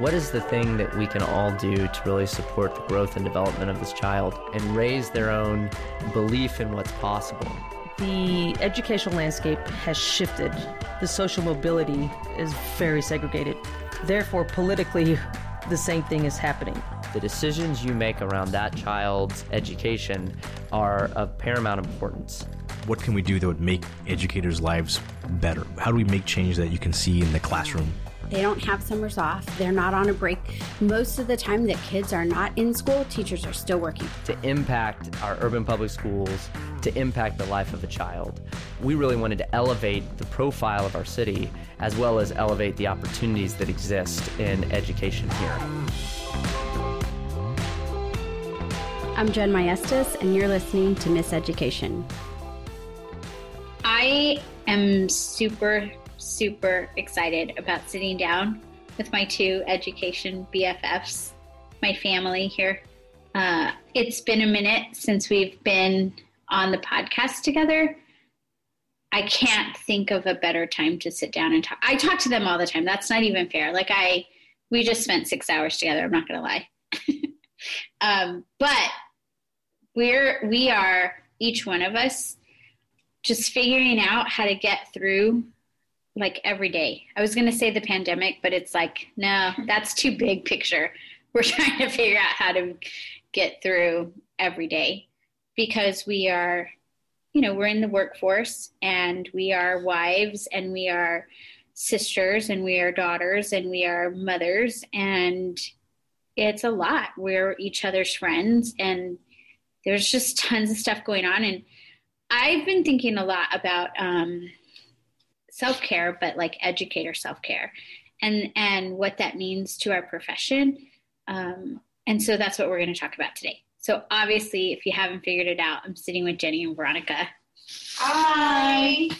What is the thing that we can all do to really support the growth and development of this child and raise their own belief in what's possible? The educational landscape has shifted. The social mobility is very segregated. Therefore, politically, the same thing is happening. The decisions you make around that child's education are of paramount importance. What can we do that would make educators' lives better? How do we make change that you can see in the classroom? They don't have summers off. They're not on a break. Most of the time that kids are not in school, teachers are still working. To impact our urban public schools, to impact the life of a child, we really wanted to elevate the profile of our city as well as elevate the opportunities that exist in education here. I'm Jen Maestas, and you're listening to Miseducation. I am super excited about sitting down with my two education BFFs, my family here. It's been a minute since we've been on the podcast together. I can't think of a better time to sit down and talk. I talk to them all the time. That's not even fair. We just spent 6 hours together. I'm not going to lie. But we are, each one of us, just figuring out how to get through every day. I was going to say the pandemic, but it's no, that's too big picture. We're trying to figure out how to get through every day because we are, we're in the workforce and we are wives and we are sisters and we are daughters and we are mothers, and it's a lot. We're each other's friends and there's just tons of stuff going on. And I've been thinking a lot about, self-care, but educator self-care and what that means to our profession. And so that's what we're going to talk about today. So obviously, if you haven't figured it out, I'm sitting with Jenny and Veronica. Hi.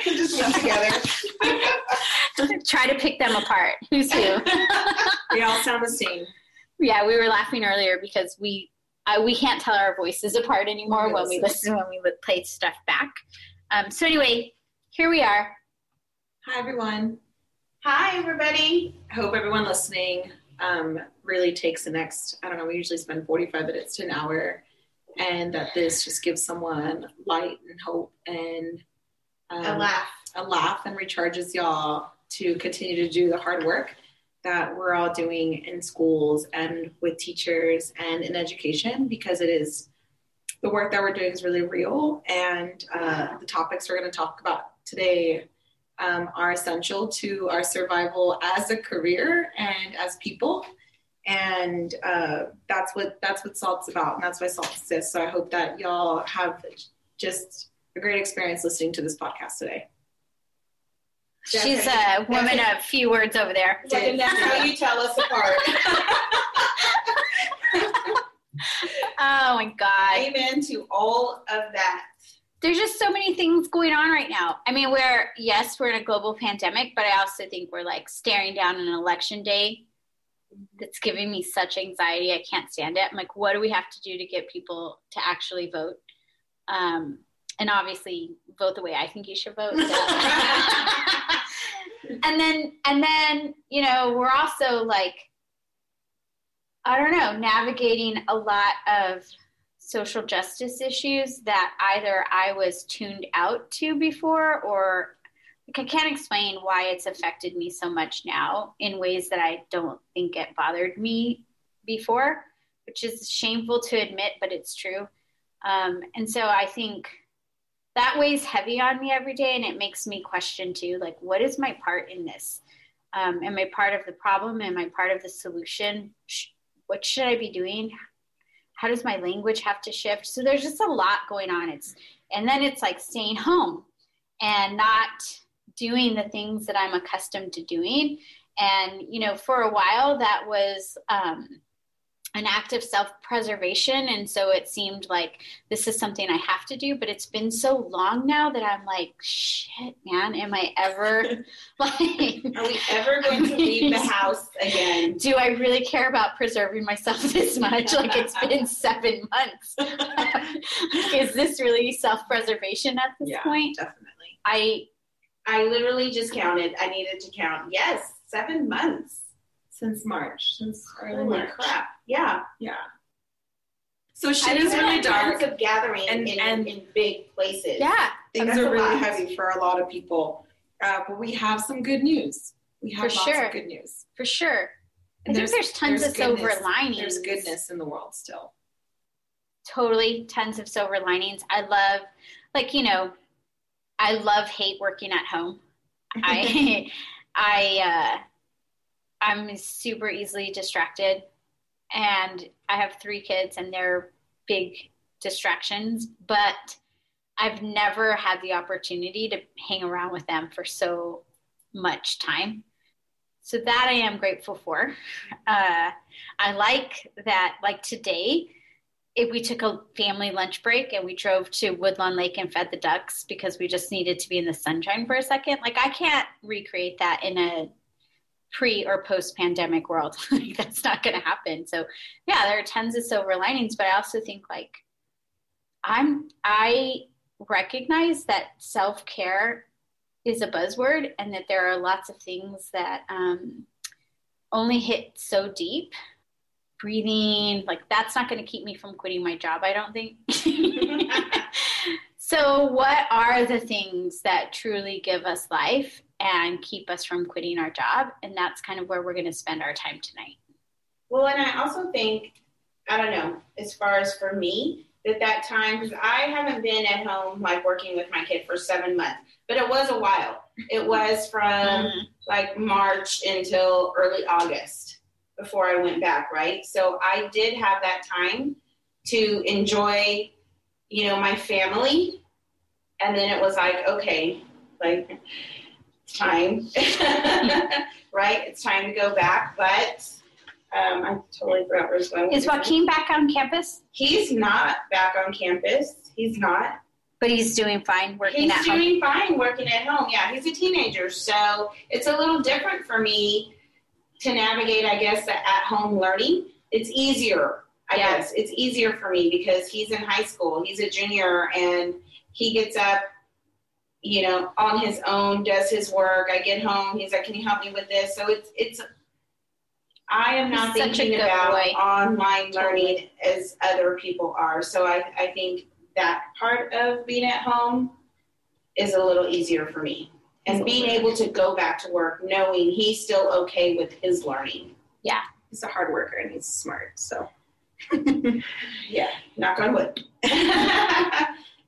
Just live together. Try to pick them apart. Who's who? We all sound the same. Yeah, we were laughing earlier because we can't tell our voices apart anymore when we play stuff back. So anyway, here we are. Hi, everyone. Hi, everybody. I hope everyone listening really takes the next, we usually spend 45 minutes to an hour, and that this just gives someone light and hope and a laugh and recharges y'all to continue to do the hard work that we're all doing in schools and with teachers and in education, because it is the work that we're doing is really real, and the topics we're going to talk about today are essential to our survival as a career and as people, and that's what SALT's about, and that's why SALT exists. So I hope that y'all have just a great experience listening to this podcast today. She's a woman of few words over there. And that's how you tell us apart. Oh my God. Amen to all of that. There's just so many things going on right now. I mean, we're in a global pandemic, but I also think we're staring down an election day that's giving me such anxiety. I can't stand it. I'm what do we have to do to get people to actually vote? And obviously vote the way I think you should vote. And then, we're also navigating a lot of social justice issues that either I was tuned out to before, or I can't explain why it's affected me so much now in ways that I don't think it bothered me before, which is shameful to admit, but it's true. And so I think that weighs heavy on me every day, and it makes me question too, what is my part in this? Am I part of the problem? Am I part of the solution? What should I be doing? How does my language have to shift? So there's just a lot going on. And then it's staying home and not doing the things that I'm accustomed to doing. And, for a while that was an act of self-preservation. And so it seemed this is something I have to do, but it's been so long now that I'm shit, man, am I ever, are we ever going to leave the house again? Do I really care about preserving myself this much? It's been 7 months. Is this really self-preservation at this point? Definitely. I literally just counted. I needed to count. Yes. 7 months since March, since early March. Crap. Yeah. Yeah. So shit is really dark. Of gathering in big places. Yeah. Things are really heavy for a lot of people. But we have some good news. We have lots of good news. For sure. And I think there's tons of silver linings. There's goodness in the world still. Totally tons of silver linings. I love, like, you know, I love hate working at home. I'm super easily distracted, and I have 3 kids and they're big distractions, but I've never had the opportunity to hang around with them for so much time. So that I am grateful for. I like that, like today, if we took a family lunch break and we drove to Woodlawn Lake and fed the ducks because we just needed to be in the sunshine for a second. Like, I can't recreate that in a pre or post pandemic world. Like, that's not going to happen. So yeah, there are tons of silver linings, but I also think, like, I recognize that self-care is a buzzword and that there are lots of things that only hit so deep. Breathing, like, that's not going to keep me from quitting my job, I don't think. So what are the things that truly give us life and keep us from quitting our job? And that's kind of where we're going to spend our time tonight. Well, and I also think, I don't know, as far as for me, that time, because I haven't been at home, like, working with my kid for 7 months, but it was a while. It was from like March until early August before I went back, right? So I did have that time to enjoy, you know, my family. And then it was like, okay, like, it's time, right? It's time to go back. But I totally forgot where I was going. Is Joaquin back on campus? He's not back on campus. He's not. But he's doing fine working at home. He's doing fine working at home. Yeah, he's a teenager. So it's a little different for me to navigate, I guess, the at-home learning. It's easier, I guess. It's easier for me because he's in high school. He's a junior, and he gets up, you know, on his own, does his work. I get home. He's like, can you help me with this? So it's I am not thinking about online learning as other people are. So I think that part of being at home is a little easier for me. And being able to go back to work knowing he's still okay with his learning. Yeah. He's a hard worker and he's smart, so. Yeah, knock on wood.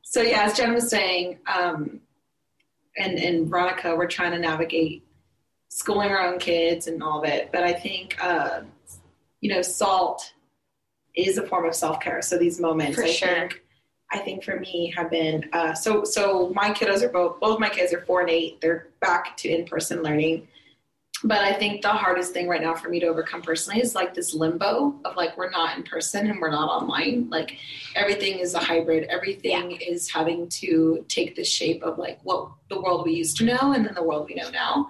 So, yeah, as Jen was saying, and Veronica, we're trying to navigate schooling our own kids and all of it. But I think, you know, SALT is a form of self-care. So these moments, I think for me have been, so my kiddos are both my kids are 4 and 8. They're back to in-person learning. But I think the hardest thing right now for me to overcome personally is, like, this limbo of, like, we're not in person and we're not online. Like, everything is a hybrid. Everything is having to take the shape of, like, what the world we used to know and then the world we know now.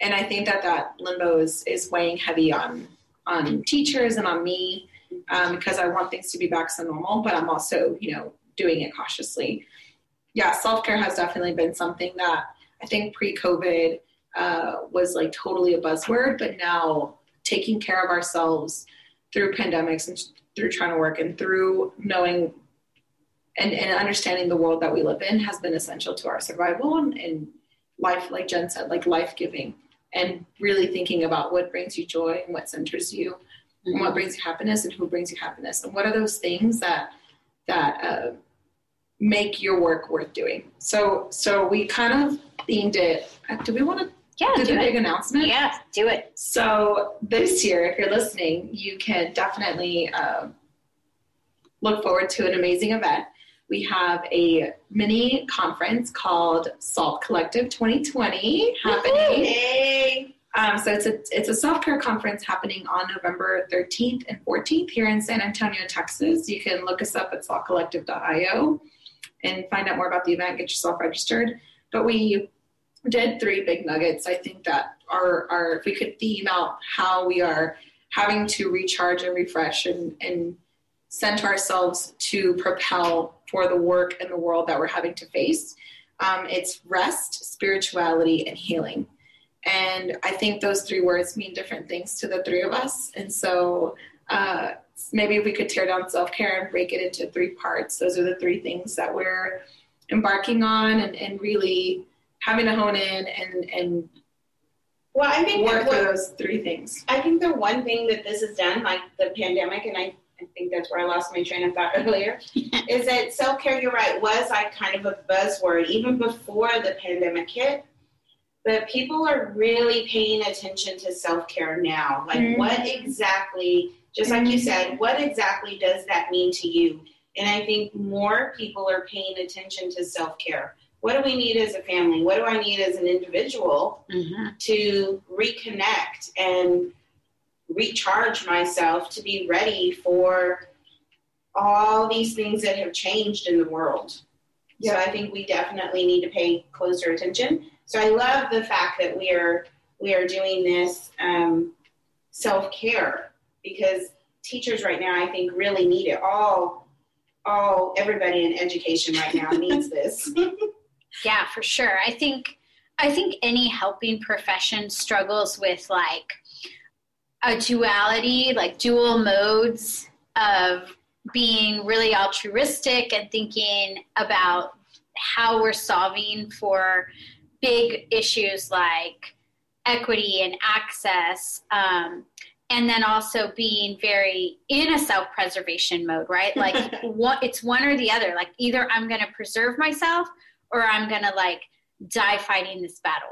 And I think that limbo is weighing heavy on teachers and on me, because I want things to be back to normal, but I'm also, you know, doing it cautiously. Yeah, self-care has definitely been something that I think pre-COVID was, like, totally a buzzword, but now taking care of ourselves through pandemics and through trying to work and through knowing and understanding the world that we live in has been essential to our survival and life, like Jen said, like, life-giving, and really thinking about what brings you joy and what centers you and what brings you happiness and who brings you happiness and what are those things that make your work worth doing. So we kind of themed it. Do we want to do a big announcement? Yeah, do it. So this year, if you're listening, you can definitely look forward to an amazing event. We have a mini conference called Salt Collective 2020 happening. Yay! So it's a self-care conference happening on November 13th and 14th here in San Antonio, Texas. You can look us up at saltcollective.io and find out more about the event, get yourself registered. But we did 3 big nuggets. I think that are if we could theme out how we are having to recharge and refresh and center ourselves to propel for the work and the world that we're having to face, it's rest, spirituality, and healing. And I think those three words mean different things to the three of us. And so maybe if we could tear down self-care and break it into three parts, those are the three things that we're embarking on and really having to hone in and well, I think work for those three things. I think the one thing that this has done, like the pandemic, and I think that's where I lost my train of thought earlier, is that self-care, you're right, was like kind of a buzzword even before the pandemic hit. But people are really paying attention to self-care now. Like what exactly, just like you said, what exactly does that mean to you? And I think more people are paying attention to self-care. What do we need as a family? What do I need as an individual to reconnect and recharge myself to be ready for all these things that have changed in the world? Yeah. So I think we definitely need to pay closer attention. So I love the fact that we are doing this self-care, because teachers right now, I think, really need it. All everybody in education right now needs this. Yeah, for sure. I think any helping profession struggles with like a duality, like dual modes of being really altruistic and thinking about how we're solving for big issues like equity and access, and then also being very in a self-preservation mode, right? Like it's one or the other. Like either I'm going to preserve myself or I'm going to like die fighting this battle.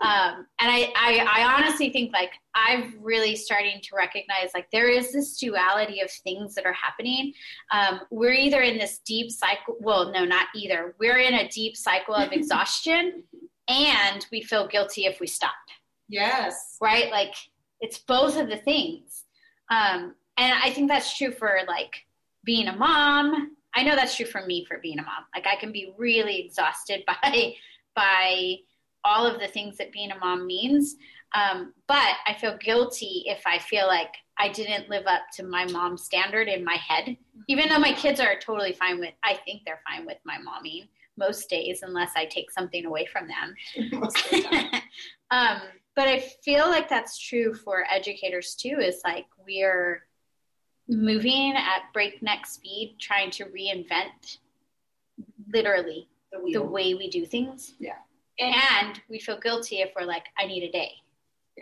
And I honestly think like I've really starting to recognize like there is this duality of things that are happening. We're either in this deep cycle. Well, no, not either. We're in a deep cycle of exhaustion and we feel guilty if we stop. Yes. Right? Like it's both of the things. And I think that's true for like being a mom. I know that's true for me for being a mom. Like I can be really exhausted by all of the things that being a mom means. But I feel guilty if I feel like I didn't live up to my mom standard in my head, even though my kids are totally fine with, I think they're fine with my mommy most days, unless I take something away from them. But I feel like that's true for educators too, is like we're moving at breakneck speed, trying to reinvent literally the way we do things. Yeah. And we feel guilty if we're like, I need a day.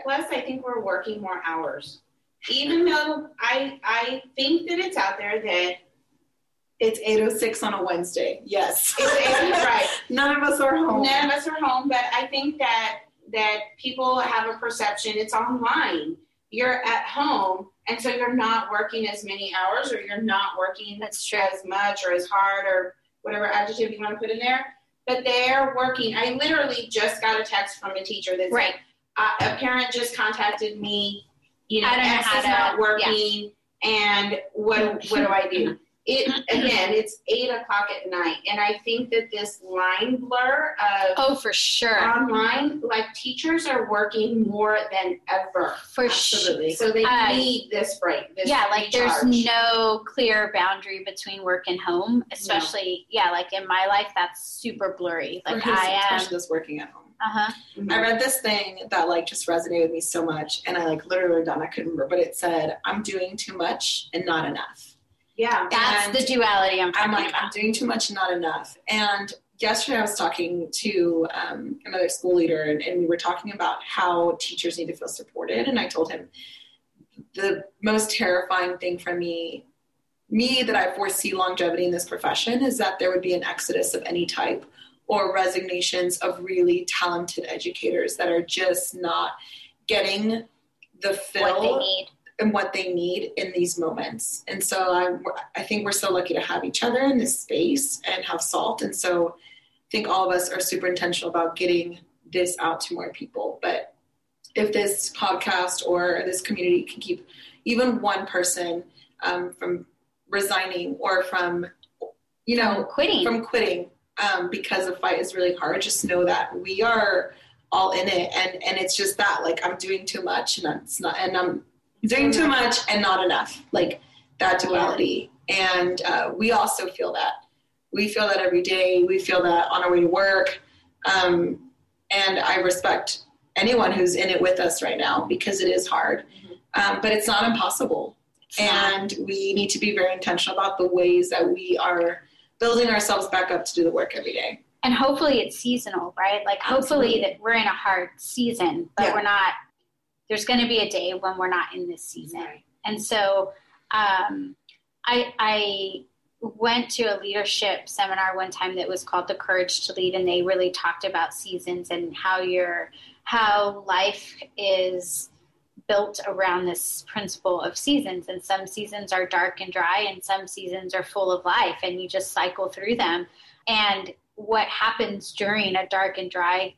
Plus, I think we're working more hours. Even though I think that it's out there that it's 8:06 on a Wednesday. Yes. It's right. None of us are home. But I think that people have a perception it's online. You're at home, and so you're not working as many hours, or you're not working as much or as hard or whatever adjective you want to put in there. But they're working. I literally just got a text from a teacher that's right. A parent just contacted me, you know, X is not working, and what do I do? It's 8:00 at night, and I think that this line blur of for sure online, like teachers are working more than ever. For absolutely. So they need this break. There's no clear boundary between work and home, especially like in my life that's super blurry. Like especially this working at home. I read this thing that like just resonated with me so much, and I like literally done. I couldn't remember, but it said, "I'm doing too much and not enough." Yeah, that's the duality I'm talking about. I'm doing too much and not enough. And yesterday I was talking to another school leader, and we were talking about how teachers need to feel supported. And I told him the most terrifying thing for me that I foresee longevity in this profession is that there would be an exodus of any type or resignations of really talented educators that are just not getting the fill. What they need. And what they need in these moments. And so I think we're so lucky to have each other in this space and have Salt. And so I think all of us are super intentional about getting this out to more people. But if this podcast or this community can keep even one person from resigning or from, you know, from quitting because the fight is really hard, just know that we are all in it. And it's just that, like, I'm doing too much and I'm doing too much and not enough, like that duality. And we also feel that. We feel that every day. We feel that on our way to work. And I respect anyone who's in it with us right now, because it is hard. But it's not impossible. And we need to be very intentional about the ways that we are building ourselves back up to do the work every day. And hopefully it's seasonal, right? Like hopefully that we're in a hard season, but we're not, there's going to be a day when we're not in this season. Right. And so I went to a leadership seminar one time that was called The Courage to Lead, and they really talked about seasons and how life is built around this principle of seasons. And some seasons are dark and dry, and some seasons are full of life, and you just cycle through them. And what happens during a dark and dry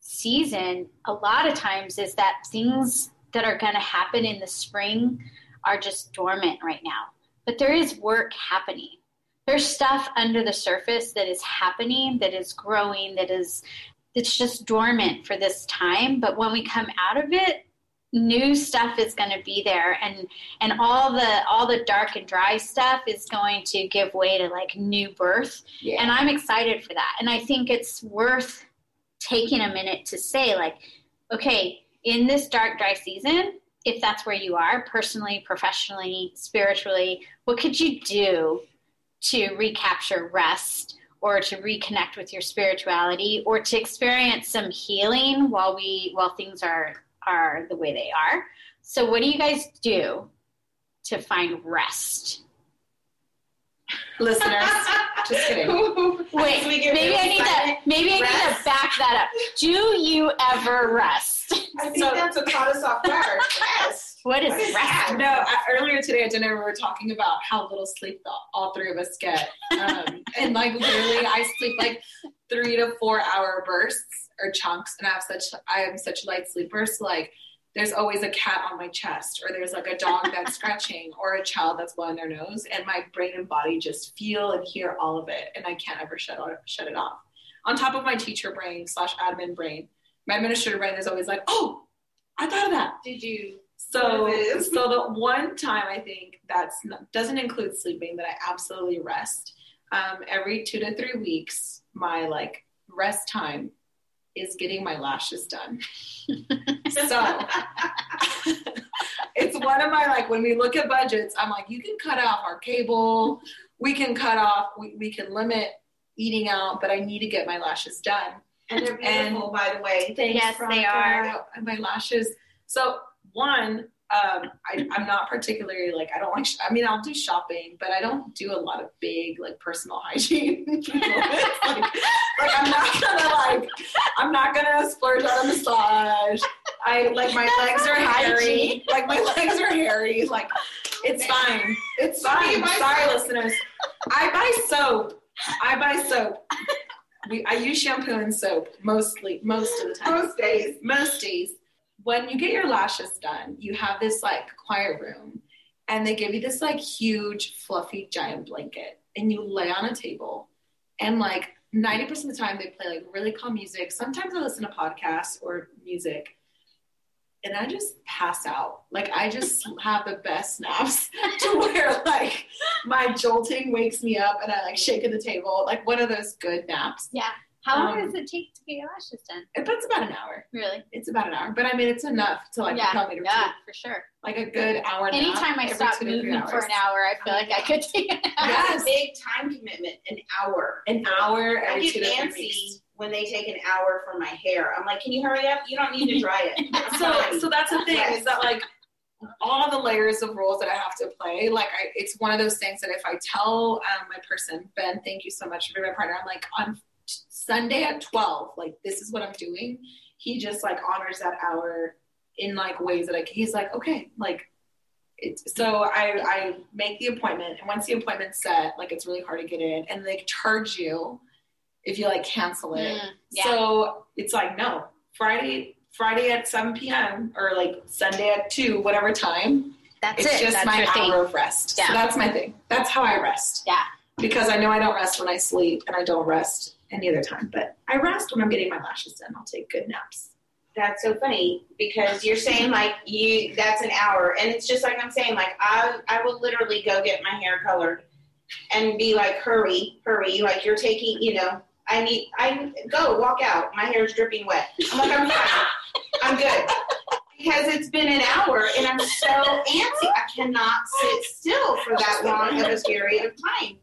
season a lot of times is that things that are going to happen in the spring are just dormant right now. But there is work happening. There's stuff under the surface that is happening, that is growing, that's just dormant for this time. But when we come out of it, new stuff is going to be there, and all the dark and dry stuff is going to give way to like new birth. Yeah. And I'm excited for that. And I think it's worth taking a minute to say, like, okay, in this dark, dry season, if that's where you are personally, professionally, spiritually, what could you do to recapture rest, or to reconnect with your spirituality, or to experience some healing while things are the way they are? So what do you guys do to find rest? Listeners, just kidding. Wait, maybe I need to back that up. Do you ever rest? I think that's what caught us off guard. Rest. What is rest? No, earlier today at dinner, we were talking about how little sleep all three of us get. And like literally, I sleep like 3 to 4 hour bursts or chunks, and I am such a light sleeper, so like there's always a cat on my chest, or there's like a dog that's scratching, or a child that's blowing their nose, and my brain and body just feel and hear all of it, and I can't ever shut it off. On top of my teacher brain / admin brain, my administrator brain is always like, oh, I thought of that. Did you? So the one time I think doesn't include sleeping that I absolutely rest, every 2 to 3 weeks, my like rest time is getting my lashes done. So it's one of my, like, when we look at budgets, I'm like, you can cut off our cable. We can cut off, we can limit eating out, but I need to get my lashes done. And they're beautiful, and, by the way. Thanks, yes, Veronica. They are. And my lashes. So one, I'm not particularly like, I don't like, I'll do shopping, but I don't do a lot of big, like, personal hygiene moments. Like I'm not gonna splurge on a massage. My legs are hairy. Like, it's fine. It's fine. Sorry, listeners. I buy soap. I use shampoo and soap most of the time. Most days. When you get your lashes done, you have this like quiet room, and they give you this like huge fluffy giant blanket, and you lay on a table, and like 90% of the time they play like really calm music. Sometimes I listen to podcasts or music, and I just pass out. Like I just have the best naps to where like my jolting wakes me up and I like shake at the table, like one of those good naps. Yeah. How long does it take to get your lashes done? It's about an hour. Really? It's about an hour. But I mean, it's enough to like tell me to routine. Yeah, for sure. Like a good hour and a half. Anytime I stop moving for an hour, I feel like I could take an hour. That's a big time commitment, an hour. An hour. I get antsy when they take an hour for my hair. I'm like, can you hurry up? You don't need to dry it. So that's the thing, is that like all the layers of roles that I have to play, like it's one of those things that if I tell my person, Ben, thank you so much for being my partner, I'm like, on Sunday at 12, like, this is what I'm doing. He just like honors that hour in like ways that like he's like, okay, like it's, so I make the appointment, and once the appointment's set, like it's really hard to get in, and they charge you if you like cancel it. Yeah. So it's like, no, Friday at 7 p.m. or like Sunday at 2, whatever time. That's it's it. Just that's my hour of rest. Yeah. So that's my thing. That's how I rest. Yeah. Because I know I don't rest when I sleep, and I don't rest any other time, but I rest when I'm getting my lashes done. I'll take good naps. That's so funny, because you're saying like that's an hour, and it's just like I'm saying, like I will literally go get my hair colored and be like, hurry, like you're taking, I walk out. My hair's dripping wet. I'm like, I'm fine. I'm good. Because it's been an hour and I'm so antsy. I cannot sit still for that long of a period of time.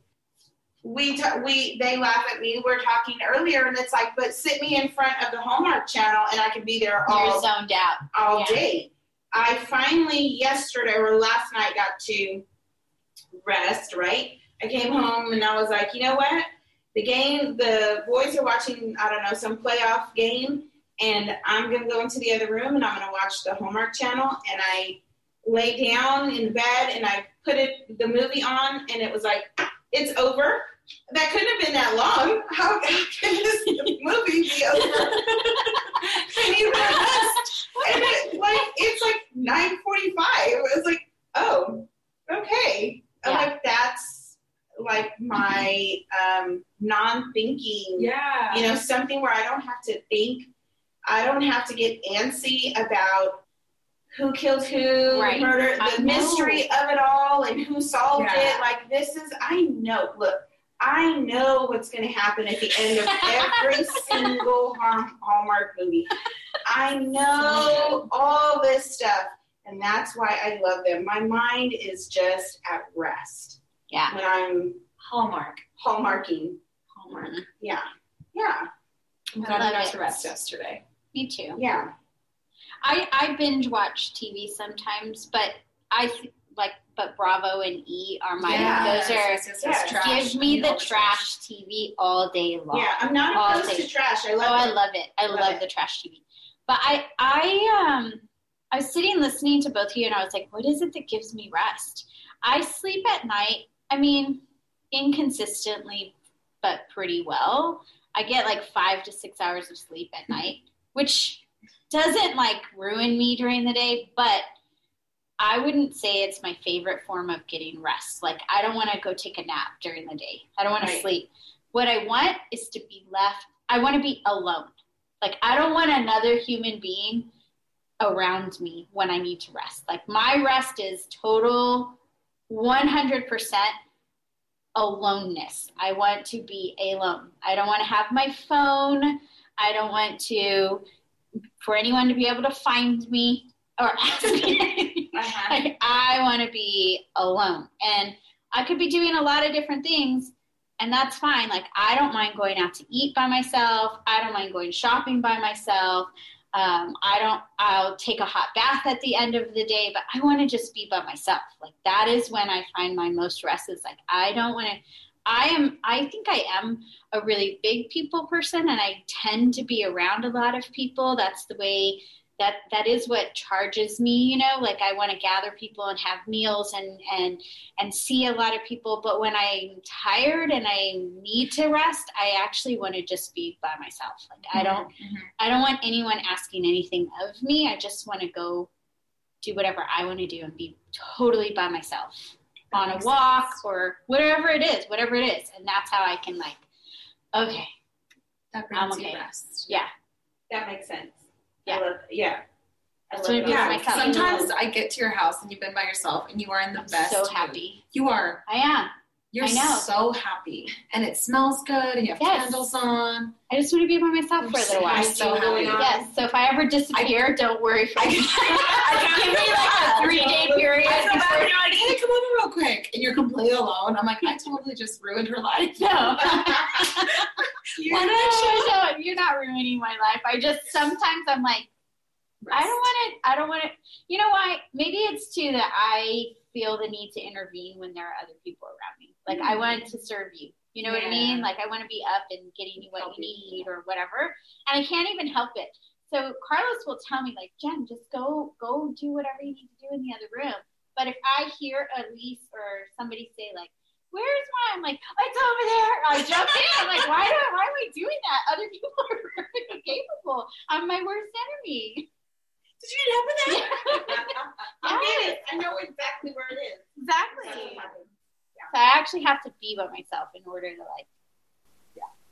They laugh at me. We're talking earlier and it's like, but sit me in front of the Hallmark Channel and I can be there all You're zoned out. All day. I finally yesterday or last night got to rest, right? I came home and I was like, you know what? The boys are watching, I don't know, some playoff game, and I'm going to go into the other room and I'm going to watch the Hallmark Channel. And I lay down in bed and I put the movie on, and it was like, it's over. That couldn't have been that long. How can this movie be over? I need rest. And it's like 9:45. I was like, oh, okay. I'm like, that's like my non-thinking. Yeah. You know, something where I don't have to think. I don't have to get antsy about who killed who, right. Murder, the mystery of it all, and who solved it. Like, I know what's going to happen at the end of every single Hallmark movie. I know all this stuff, and that's why I love them. My mind is just at rest. Yeah. When I'm Hallmarking. Mm-hmm. Yeah. Yeah. I'm glad I got to rest yesterday. Me too. Yeah. I binge watch TV sometimes, but but Bravo and E are my, those are, give me the trash TV all day long. Yeah, I'm not opposed to trash. I love it. I love it. I love the trash TV. But I was sitting listening to both of you and I was like, what is it that gives me rest? I sleep at night. I mean, inconsistently, but pretty well. I get like 5 to 6 hours of sleep at night, which doesn't like ruin me during the day, but I wouldn't say it's my favorite form of getting rest. Like, I don't want to go take a nap during the day. I don't want to sleep. What I want is to be left. I want to be alone. Like, I don't want another human being around me when I need to rest. Like, my rest is total 100% aloneness. I want to be alone. I don't want to have my phone. I don't want to, for anyone to be able to find me or ask me. Like, I want to be alone. And I could be doing a lot of different things, and that's fine. Like, I don't mind going out to eat by myself. I don't mind going shopping by myself. I'll take a hot bath at the end of the day, but I want to just be by myself. Like, that is when I find my most rest is like, I don't want to, I think I am a really big people person and I tend to be around a lot of people. That's the way that is what charges me, you know, like I want to gather people and have meals and see a lot of people. But when I'm tired and I need to rest, I actually want to just be by myself. Like I don't want anyone asking anything of me. I just want to go do whatever I want to do and be totally by myself on a walk or whatever it is. And that's how I can like, okay. That brings you rest. Yeah. That makes sense. Yeah. Sometimes I get to your house and you've been by yourself and you are in the best. So happy. You are. I am. You're so happy. And it smells good and you have candles on. I just want to be by myself for a little while. I'm so happy. Yes. So if I ever disappear, don't worry for me. I give me like a 3-day period. I feel bad. You're like, hey, come over real quick. And you're completely alone. I'm like, I totally just ruined her life. No. You're not ruining my life. I just, sometimes I'm like, rest. I don't want it. You know why? Maybe it's too that I feel the need to intervene when there are other people around me. Like I wanted to serve you. You know what I mean? Like I want to be up and getting you what you need or whatever. And I can't even help it. So Carlos will tell me like, Jen, just go do whatever you need to do in the other room. But if I hear Elise or somebody say like, where's mine? I'm like, it's over there. I jump in. I'm like, why am I doing that? Other people are perfectly capable. I'm my worst enemy. Did you help with that? I get it. I know exactly where it is. Exactly. So I actually have to be by myself in order to like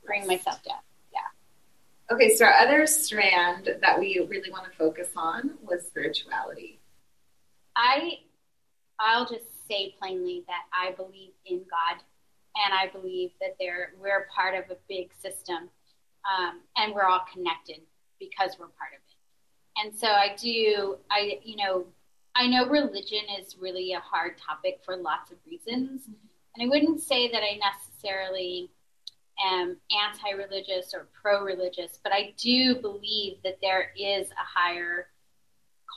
bring myself down. Yeah. Okay, so our other strand that we really want to focus on was spirituality. I'll just say plainly that I believe in God And I believe that we're part of a big system, and we're all connected because we're part of it. And so I know religion is really a hard topic for lots of reasons. And I wouldn't say that I necessarily am anti-religious or pro-religious, but I do believe that there is a higher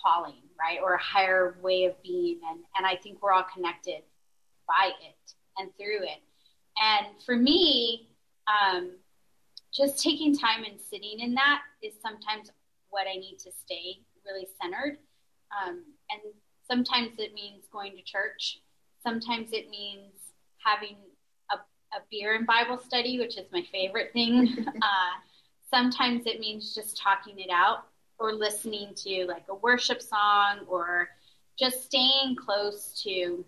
calling, right? Or a higher way of being. And I think we're all connected by it and through it. And for me, just taking time and sitting in that is sometimes what I need to stay really centered. And sometimes it means going to church. Sometimes it means having a beer and Bible study, which is my favorite thing. Sometimes it means just talking it out or listening to like a worship song, or just staying close to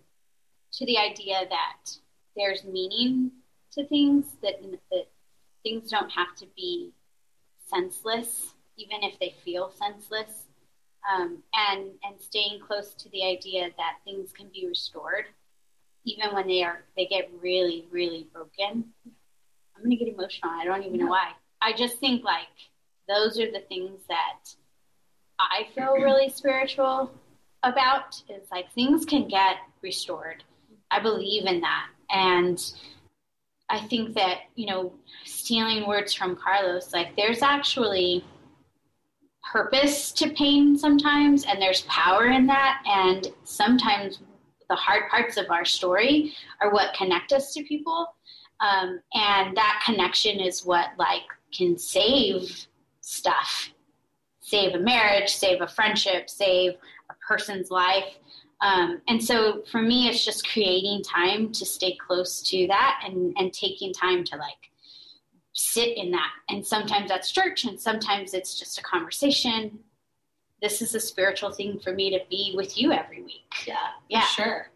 the idea that there's meaning to things, that things don't have to be senseless, even if they feel senseless. And staying close to the idea that things can be restored, even when they get really, really broken. I'm going to get emotional. I don't even know why. I just think like those are the things that I feel really spiritual about, is like things can get restored. I believe in that. And I think that, stealing words from Carlos, like there's actually purpose to pain sometimes, and there's power in that. And sometimes the hard parts of our story are what connect us to people. And that connection is what can save stuff, save a marriage, save a friendship, save a person's life. And so for me, it's just creating time to stay close to that, and taking time to sit in that. And sometimes that's church, and sometimes it's just a conversation. This is a spiritual thing for me to be with you every week. Yeah. Sure.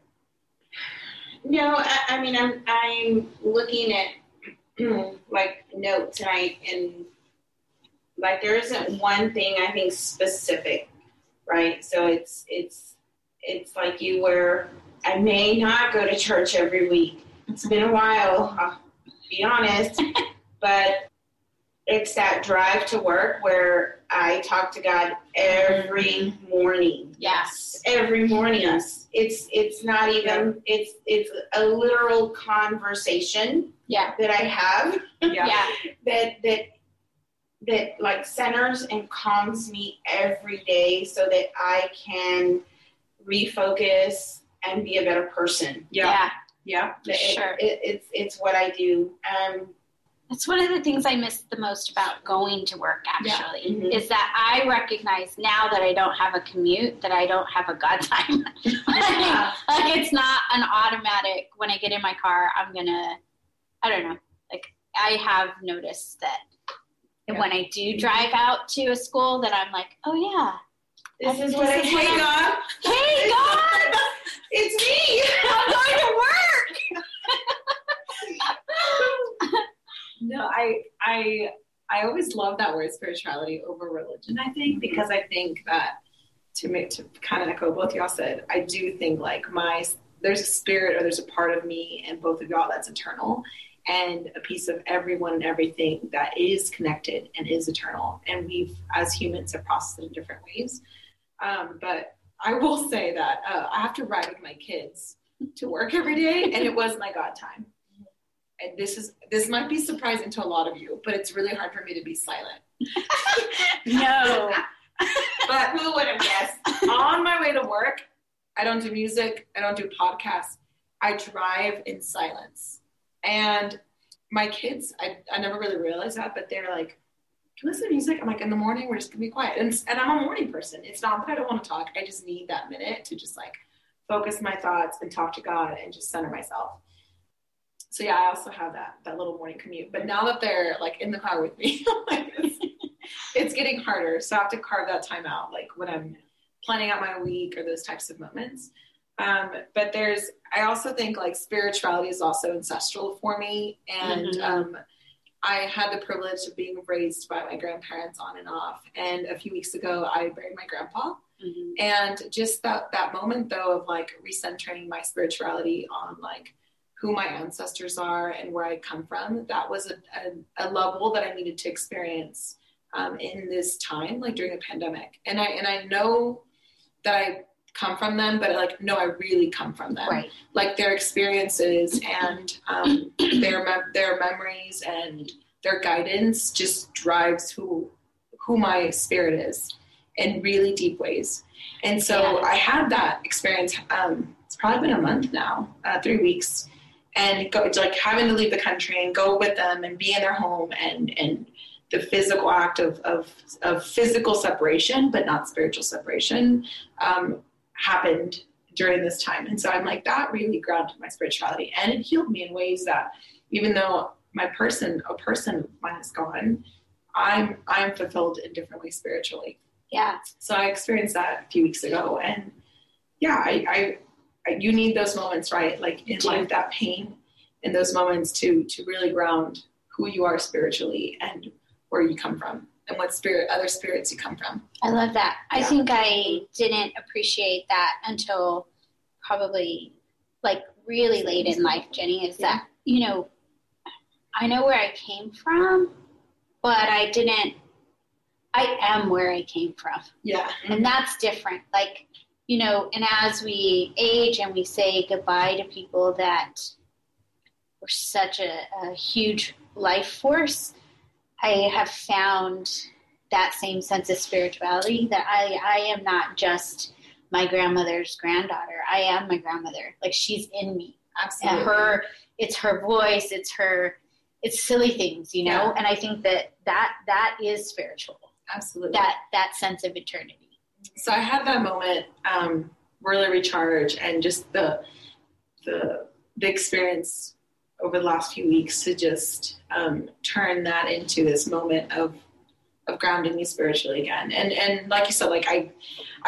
No, I mean, I'm looking at notes tonight, and there isn't one thing I think specific, right? So it's like you were, I may not go to church every week. It's been a while, I'll be honest. But it's that drive to work where I talk to God every morning. Yes. Every morning. Yes. It's not even, it's a literal conversation that I have. Yeah. that centers and calms me every day, so that I can refocus and be a better person. Yeah. Sure. It's what I do. That's one of the things I miss the most about going to work, actually, is that I recognize now that I don't have a commute, that I don't have a God time. It's not an automatic, when I get in my car, I don't know. I have noticed that when I do drive out to a school, that I'm like, oh, yeah. This is what I hang on. Hey, God! It's me! I'm going to work! No, I always love that word spirituality over religion, I think, because I think that, to kind of echo both y'all said, I do think there's a spirit, or there's a part of me and both of y'all that's eternal, and a piece of everyone and everything that is connected and is eternal. And we've, as humans, have processed it in different ways. But I will say that I have to ride with my kids to work every day, and it was my God time. And this might be surprising to a lot of you, but it's really hard for me to be silent. No. But who would have guessed? On my way to work, I don't do music, I don't do podcasts. I drive in silence. And my kids, I never really realized that, but they're like, can you listen to music? I'm like, in the morning, we're just going to be quiet. And I'm a morning person. It's not that I don't want to talk. I just need that minute to just focus my thoughts and talk to God and just center myself. So yeah, I also have that little morning commute. But now that they're in the car with me, it's getting harder. So I have to carve that time out, when I'm planning out my week or those types of moments. But I also think spirituality is also ancestral for me. And I had the privilege of being raised by my grandparents on and off. And a few weeks ago, I buried my grandpa. Mm-hmm. And just that moment though of recentering my spirituality on who my ancestors are and where I come from. That was a level that I needed to experience in this time, like during the pandemic. And I know that I come from them, but like, no, I really come from them. Right. Like their experiences and their memories and their guidance just drives who my spirit is in really deep ways. And so I had that experience. It's probably been a month now, 3 weeks, and like having to leave the country and go with them and be in their home and the physical act of physical separation, but not spiritual separation, happened during this time. And so I'm like, that really grounded my spirituality, and it healed me in ways that even though a person of mine is gone, I'm fulfilled in different ways spiritually. Yeah. So I experienced that a few weeks ago, and yeah, I you need those moments, right? Like in life, that pain and those moments to really ground who you are spiritually and where you come from and what other spirits you come from. I love that. Yeah. I think I didn't appreciate that until probably like really late in life, Jenny, is that, you know, I know where I came from, but I am where I came from. Yeah. And that's different. Like, you know, and as we age and we say goodbye to people that were such a huge life force, I have found that same sense of spirituality that I am not just my grandmother's granddaughter. I am my grandmother. Like, she's in me. Absolutely. And it's her voice. It's silly things, you know? Yeah. And I think that is spiritual. Absolutely. That sense of eternity. So I had that moment, really recharge, and just the experience over the last few weeks to just turn that into this moment of grounding me spiritually again. And like you said, like I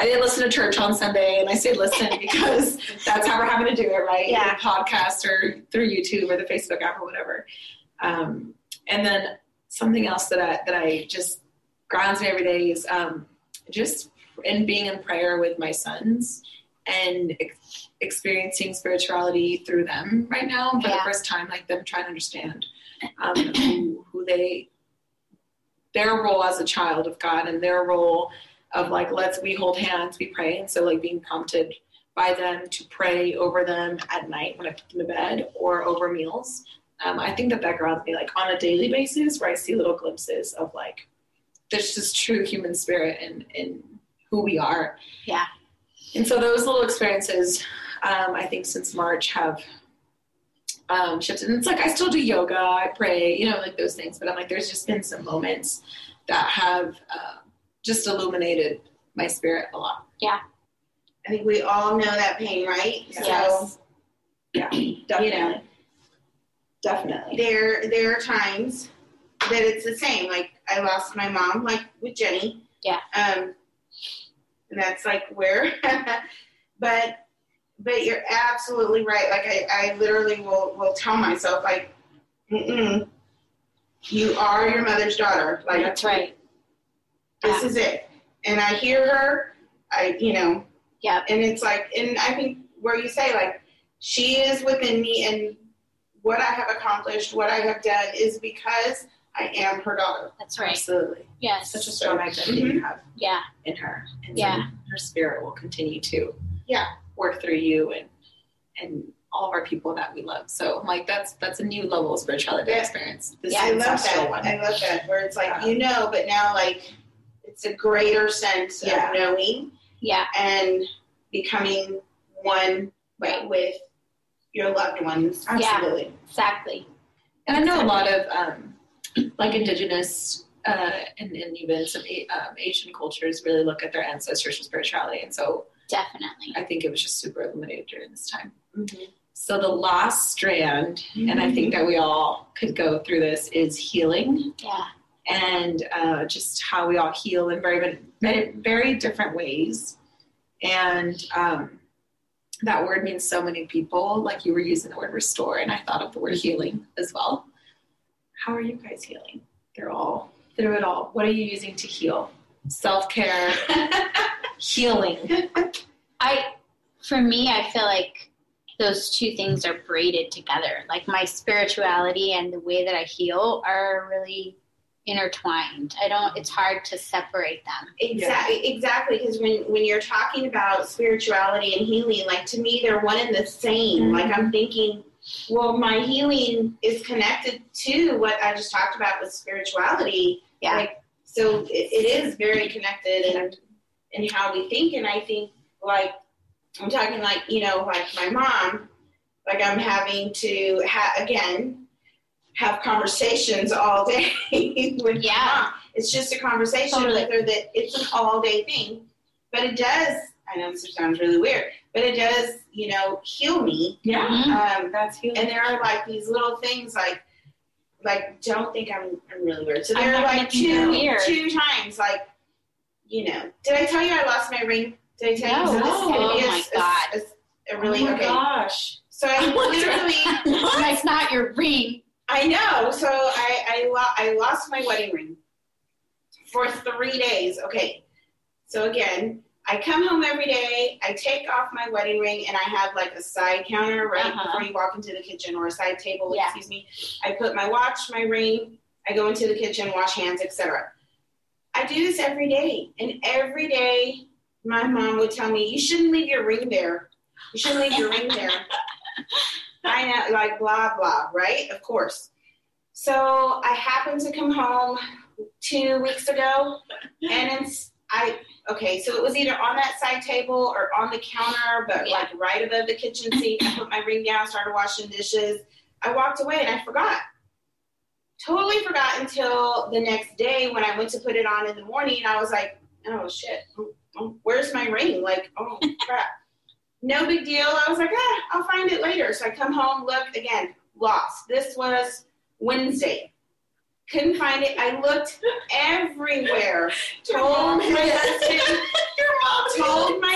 didn't listen to church on Sunday, and I say listen because that's how we're having to do it, right? Yeah. The podcast or through YouTube or the Facebook app or whatever. And then something else that I just grounds me every day is just in being in prayer with my sons and experiencing spirituality through them right now for the first time, like them trying to understand their role as a child of God and their role of like, we hold hands, we pray. And so like being prompted by them to pray over them at night when I put them to bed or over meals. I think that grounds me like on a daily basis where I see little glimpses of like, there's just true human spirit and who we are. Yeah. And so those little experiences, I think since March have shifted. And it's like, I still do yoga, I pray, you know, like those things. But I'm like, there's just been some moments that have just illuminated my spirit a lot. Yeah. I think we all know that pain, right? Yeah. Yes. So, yeah, definitely. You know, definitely. There are times that it's the same. Like, I lost my mom, like with Jenny. Yeah. And that's like where, but you're absolutely right. Like I literally will tell myself like, you are your mother's daughter. Like that's right. This is it. And I hear her, you know, and it's like, and I think where you say like, she is within me and what I have accomplished, what I have done is because I am her daughter. That's right. Absolutely. Yes. Such a strong identity you have in her. And so her spirit will continue to work through you and all of our people that we love. So I'm like, that's a new level of spirituality experience. I love that. One. I love that. Where it's like, you know, but now like it's a greater sense of knowing and becoming one with your loved ones. Absolutely. Yeah, exactly. And I know a lot of, like indigenous and even some Asian cultures really look at their ancestors for spirituality. And so definitely, I think it was just super illuminated during this time. Mm-hmm. So the last strand, and I think that we all could go through this, is healing. Yeah. And just how we all heal in very, very different ways. And that word means so many people. Like you were using the word restore, and I thought of the word healing as well. How are you guys healing? They're all through it all. What are you using to heal? Self-care, healing. For me, I feel like those two things are braided together. Like my spirituality and the way that I heal are really intertwined. It's hard to separate them. Exactly. Because when you're talking about spirituality and healing, like to me, they're one and the same. Mm-hmm. Like I'm thinking, well, my healing is connected to what I just talked about with spirituality. Yeah. Like, so it is very connected and how we think. And I think like, I'm talking like, you know, like my mom, like I'm having to, have conversations all day with my mom. It's just a conversation with her that it's an all day thing. But it does, I know this sounds really weird, but it does, you know, heal me. Yeah, that's healing. And there are like these little things like don't think I'm really weird. So there are like two times like, you know, did I tell you I lost my ring? Did I tell you? So this is going to be gosh. So I literally. That's not your ring. I know. So I lost my wedding ring for 3 days. Okay. So again, I come home every day. I take off my wedding ring, and I have like a side counter right before you walk into the kitchen, or a side table. Yeah. Excuse me. I put my watch, my ring. I go into the kitchen, wash hands, etc. I do this every day, and every day. My mom would tell me, you shouldn't leave your ring there. You shouldn't leave your ring there. I know, like, blah, blah, right? Of course. So I happened to come home 2 weeks ago, and so it was either on that side table or on the counter, but, like, right above the kitchen sink. I put my ring down, started washing dishes. I walked away, and I forgot. Totally forgot until the next day when I went to put it on in the morning. I was like, oh, shit. Where's my ring? Like, oh, crap. No big deal. I was like, I'll find it later. So I come home, look, again, lost. This was Wednesday. Couldn't find it. I looked everywhere. Told my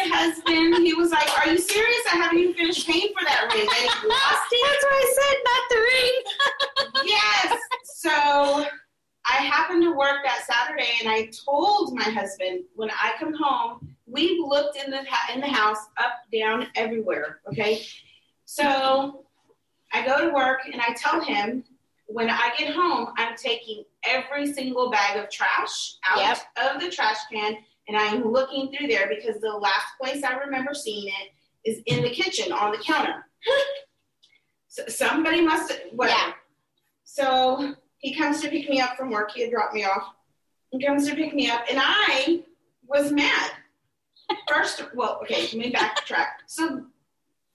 husband. He was like, are you serious? I haven't even finished paying for that ring. And he lost it. That's what I said, not the ring. Yes. So I happened to work that Saturday, and I told my husband, when I come home, we've looked in the house, up, down, everywhere, okay? So I go to work, and I tell him, when I get home, I'm taking every single bag of trash out of the trash can, and I'm looking through there because the last place I remember seeing it is in the kitchen on the counter. So somebody must have, whatever. Yeah. So he comes to pick me up from work. He had dropped me off. He comes to pick me up, and I was mad. Let me backtrack. So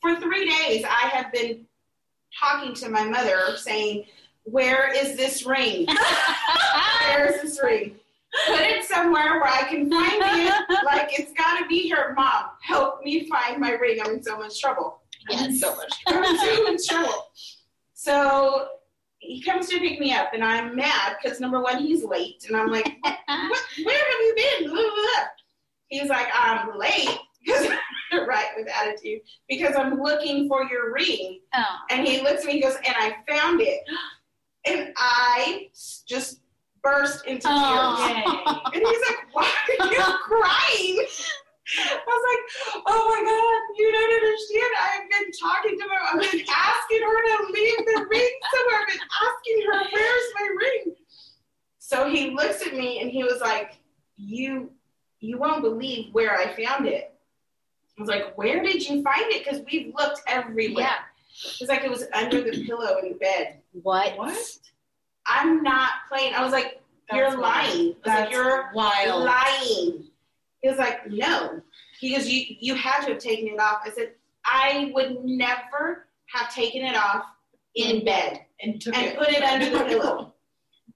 for 3 days, I have been talking to my mother saying, where is this ring? Where is this ring? Put it somewhere where I can find it. Like, it's got to be here. Mom, help me find my ring. I'm in so much trouble. So he comes to pick me up, and I'm mad because, number one, he's late. And I'm like, where have you been? He's like, I'm late, right, with attitude, because I'm looking for your ring. Oh. And he looks at me and goes, and I found it. And I just burst into tears. Oh. And he's like, why are you crying? I was like, oh my God, you don't understand. I've been talking to my mom. I've been asking her to leave the ring somewhere. I've been asking her, where's my ring? So he looks at me and he was like, you won't believe where I found it. I was like, where did you find it? Because we've looked everywhere. Yeah. It's like it was under the pillow in the bed. What? I'm not playing. I was like, you're lying. You're wild. Lying. He was like, no. He goes, you had to have taken it off. I said, I would never have taken it off in bed and put it under the pillow.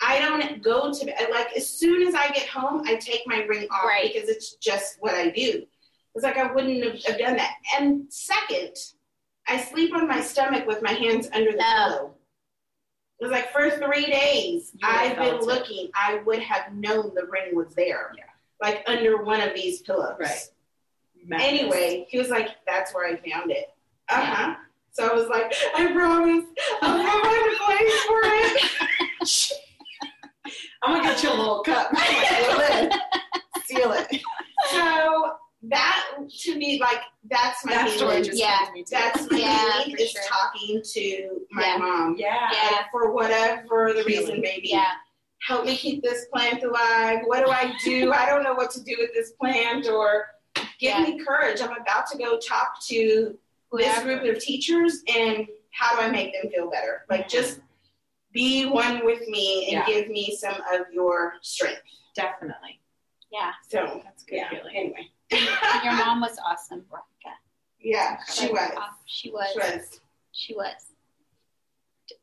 I don't go to bed. Like, as soon as I get home, I take my ring off because it's just what I do. It's like I wouldn't have done that. And second, I sleep on my stomach with my hands under the pillow. It was like for 3 days, I've been looking. I would have known the ring was there. Yeah. Like under one of these pillows. Right. Madness. Anyway, he was like, that's where I found it. Yeah. So I was like, I promise I'll have a place for it. I'm going to get you a little cup. Steal it. So that, to me, like, that's my afterwards. Yeah, that's what I need, is talking to my mom. Yeah. Like, for whatever the reason may be. Yeah. Help me keep this plant alive. What do? I don't know what to do with this plant. Or give me courage. I'm about to go talk to this group of teachers, and how do I make them feel better? Like, just be one with me and give me some of your strength. Definitely. Yeah. So that's good. Yeah. Feeling. Anyway. And your mom was awesome, Veronica. Yeah, she was.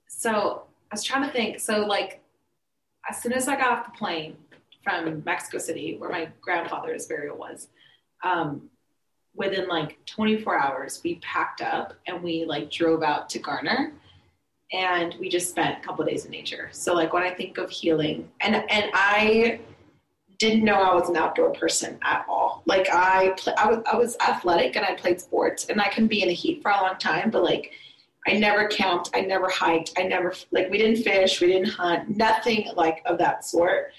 So I was trying to think. So, like, as soon as I got off the plane from Mexico City, where my grandfather's burial was, within like 24 hours, we packed up and we like drove out to Garner, and we just spent a couple of days in nature. So, like, when I think of healing, and I didn't know I was an outdoor person at all. Like, I was athletic and I played sports, and I couldn't be in the heat for a long time, but like, I never camped, I never hiked, I never, like, we didn't fish, we didn't hunt, nothing like of that sort.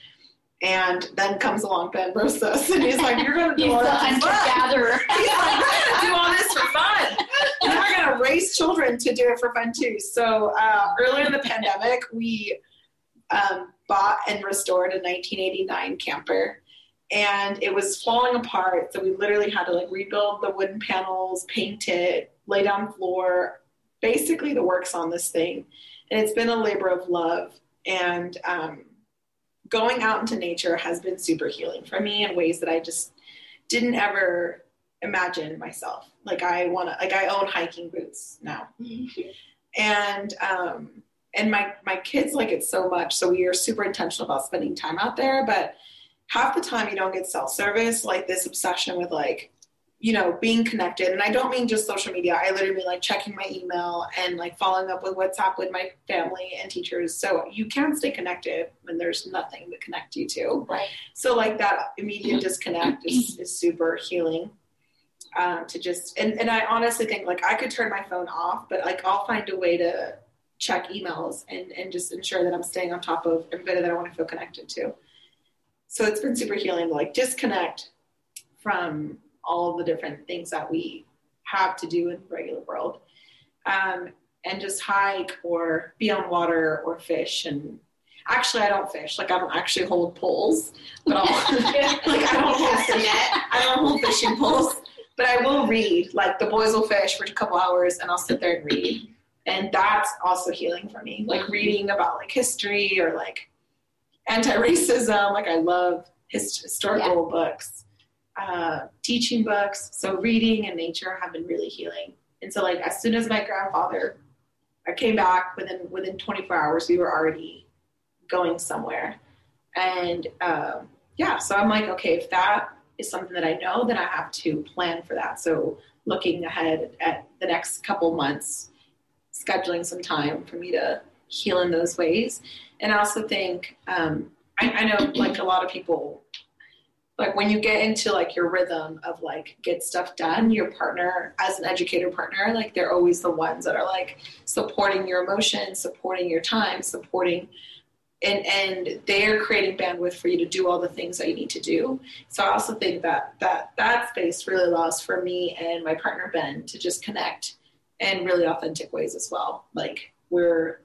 And then comes along Ben Rosas, and he's like, you're going to do all this for fun. He's like, do all this for fun. And we're going to raise children to do it for fun too. So earlier in the pandemic, we bought and restored a 1989 camper, and it was falling apart. So we literally had to like rebuild the wooden panels, paint it, lay down floor, basically the works on this thing. And it's been a labor of love. And going out into nature has been super healing for me in ways that I just didn't ever imagine myself. Like, I own hiking boots now. Mm-hmm. And my kids like it so much. So we are super intentional about spending time out there, but half the time you don't get self-service, like this obsession with like, you know, being connected. And I don't mean just social media. I literally mean like checking my email and like following up with WhatsApp with my family and teachers. So you can stay connected when there's nothing to connect you to. Right. So like that immediate disconnect is super healing. To just, and I honestly think like I could turn my phone off, but like I'll find a way to check emails and just ensure that I'm staying on top of everybody that I want to feel connected to. So it's been super healing to like disconnect from all of the different things that we have to do in the regular world, and just hike or be on water or fish. And actually, I don't fish. Like, I don't actually hold poles, but I don't hold fishing poles, but I will read. Like, the boys will fish for a couple hours and I'll sit there and read. And that's also healing for me, like reading about like history or like anti-racism. Like, I love historical books, teaching books. So reading and nature have been really healing. And so like, as soon as my grandfather came back, within 24 hours, we were already going somewhere. And so I'm like, okay, if that is something that I know, then I have to plan for that. So looking ahead at the next couple months, scheduling some time for me to heal in those ways. And I also think, I know like a lot of people, like when you get into like your rhythm of like get stuff done, your partner as an educator partner, like they're always the ones that are like supporting your emotions, supporting your time, supporting, and they're creating bandwidth for you to do all the things that you need to do. So I also think that space really allows for me and my partner, Ben, to just connect in really authentic ways as well. Like we're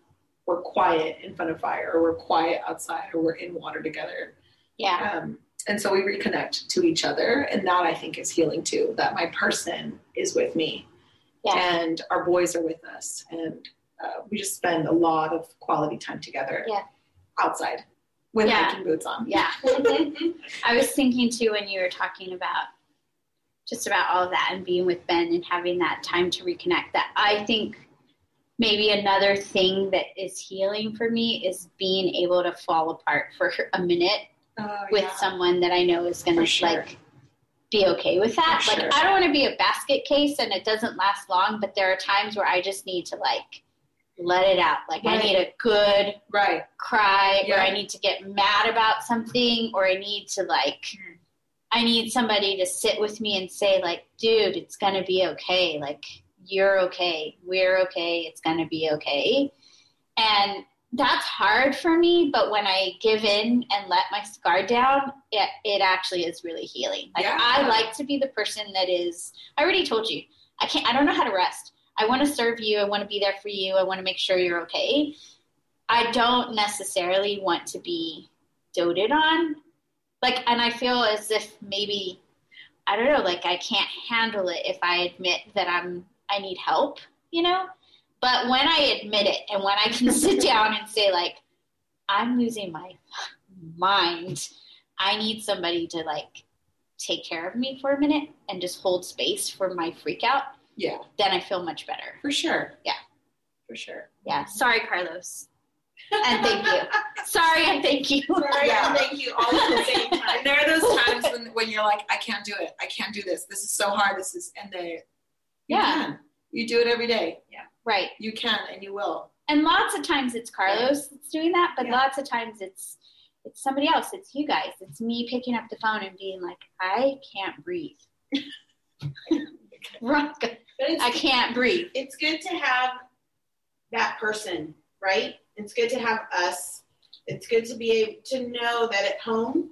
quiet in front of fire, or we're quiet outside, or we're in water together. Yeah. And so we reconnect to each other. And that I think is healing too, that my person is with me and our boys are with us. And we just spend a lot of quality time together outside with hiking boots on. Yeah. I was thinking too, when you were talking about just about all of that and being with Ben and having that time to reconnect, that I think maybe another thing that is healing for me is being able to fall apart for a minute with someone that I know is going to like be okay with that. For I don't want to be a basket case and it doesn't last long, but there are times where I just need to like let it out. Like I need a good cry, or I need to get mad about something, or I need to like, I need somebody to sit with me and say, like, dude, it's going to be okay. Like, you're okay. We're okay. It's going to be okay. And that's hard for me. But when I give in and let my guard down, it actually is really healing. Like, I like to be the person that is, I already told you, I don't know how to rest. I want to serve you. I want to be there for you. I want to make sure you're okay. I don't necessarily want to be doted on. Like, and I feel as if maybe, I don't know, like I can't handle it if I admit that I need help, you know? But when I admit it and when I can sit down and say like, I'm losing my mind, I need somebody to like take care of me for a minute and just hold space for my freak out. Yeah. Then I feel much better. For sure. Yeah. For sure. Yeah. Sorry, Carlos. And thank you. Sorry and thank you. Sorry and thank you all at the same time. There are those times when you're like, I can't do it. I can't do this. This is so hard. This is, and they, you can. You do it every day. Yeah. Right. You can and you will. And lots of times it's Carlos that's doing that, but lots of times it's somebody else. It's you guys. It's me picking up the phone and being like, I can't breathe. I can't breathe. It's good to have that person, right? It's good to have us. It's good to be able to know that at home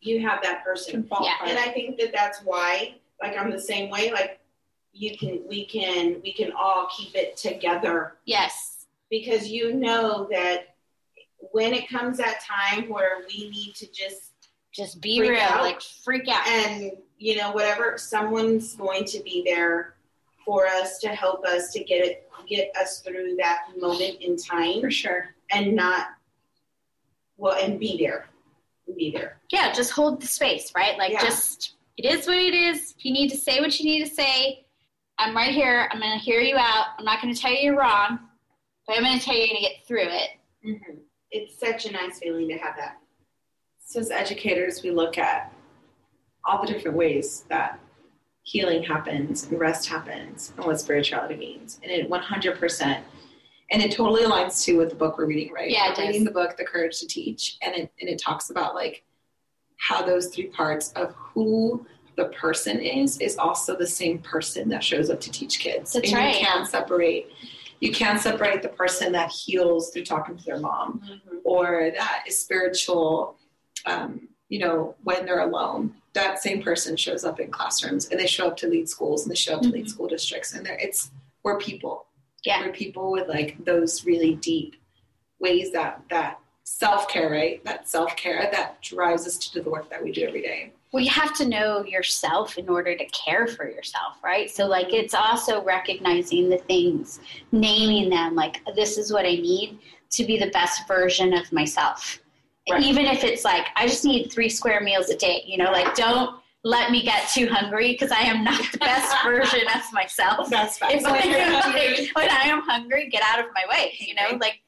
you have that person. Yeah. And I think that that's why, like, I'm the same way. Like, we can all keep it together. Yes. Because you know that when it comes that time where we need to just be real, like freak out, and you know, whatever, someone's going to be there for us to help us to get us through that moment in time. For sure. And be there. Be there. Yeah, just hold the space, right? Like just, it is what it is. If you need to say what you need to say, I'm right here. I'm going to hear you out. I'm not going to tell you you're wrong, but I'm going to tell you you're going to get through it. Mm-hmm. It's such a nice feeling to have that. So as educators, we look at all the different ways that healing happens and rest happens and what spirituality means. And it 100%, and it totally aligns too with the book we're reading, right? Yeah, we're reading the book, The Courage to Teach. And it talks about like how those three parts of who the person is also the same person that shows up to teach kids. That's and right. You can't separate the person that heals through talking to their mom, mm-hmm. or that is spiritual, you know, when they're alone. That same person shows up in classrooms, and they show up to lead schools, and they show up to lead school districts. And we're people. Yeah. We're people with like those really deep ways that self-care, right? That self-care that drives us to do the work that we do every day. Well, you have to know yourself in order to care for yourself, right? So like, it's also recognizing the things, naming them, like, this is what I need to be the best version of myself. Right. Even if it's like, I just need 3 square meals a day, you know, like, don't let me get too hungry because I am not the best version of myself. That's fine. When I am hungry, get out of my way, you know, like,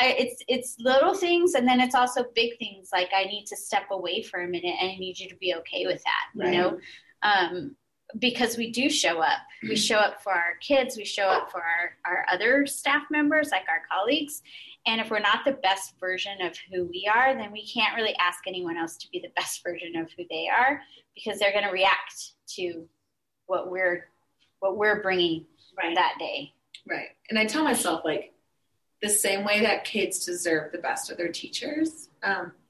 it's little things, and then it's also big things, like, I need to step away for a minute, and I need you to be okay with that, you know, because we do show up. We show up for our kids. We show up for our other staff members, like our colleagues. And if we're not the best version of who we are, then we can't really ask anyone else to be the best version of who they are, because they're going to react to what we're bringing that day. Right. And I tell myself, like, the same way that kids deserve the best of their teachers,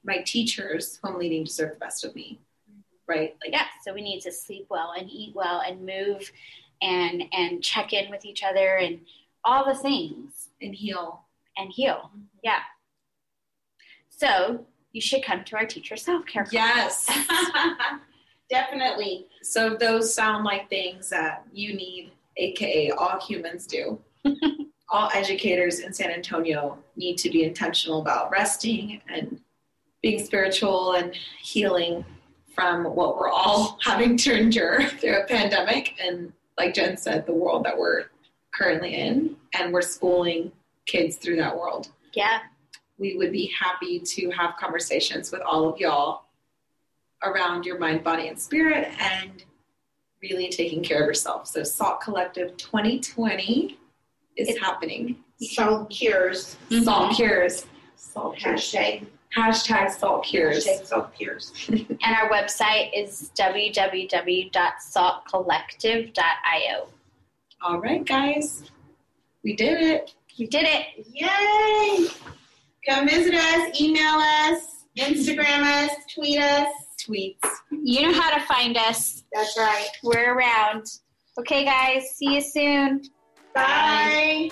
my teachers who I'm leading deserve the best of me. Right. Like, yeah. So we need to sleep well and eat well and move and check in with each other and all the things. And heal. Mm-hmm. Yeah. So you should come to our teacher self-care class. Yes. Definitely. So those sound like things that you need, AKA all humans do. All educators in San Antonio need to be intentional about resting and being spiritual and healing from what we're all having to endure through a pandemic. And like Jen said, the world that we're currently in, and we're schooling kids through that world. Yeah. We would be happy to have conversations with all of y'all around your mind, body, and spirit, and really taking care of yourself. So Salt Collective 2020 is happening. Salt cures. Mm-hmm. Salt cures. Salt cures. Hashtag Salt Cures. Hashtag Salt Cures. And our website is www.saltcollective.io. All right, guys. We did it. You did it. Yay! Come visit us, email us, Instagram us, tweet us. Tweets. You know how to find us. That's right. We're around. Okay, guys. See you soon. Bye.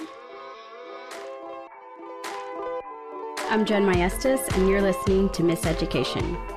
I'm Jen Maestas, and you're listening to Miseducation.